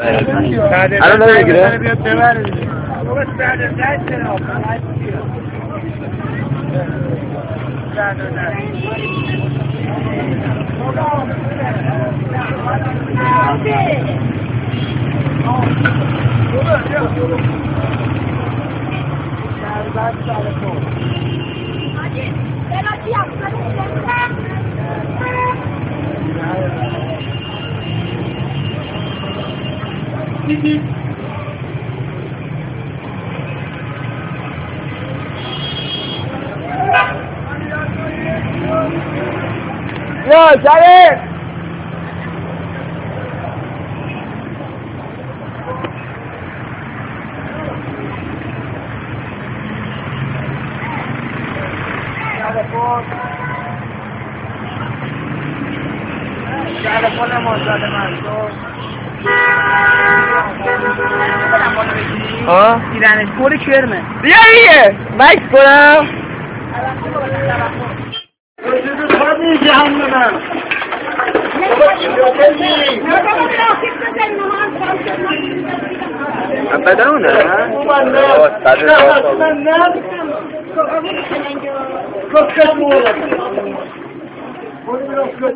I don't know how to get out. Yo, Jared! دیدنش گل کرمه بیا دیگه مکس کنم بدونه بدونه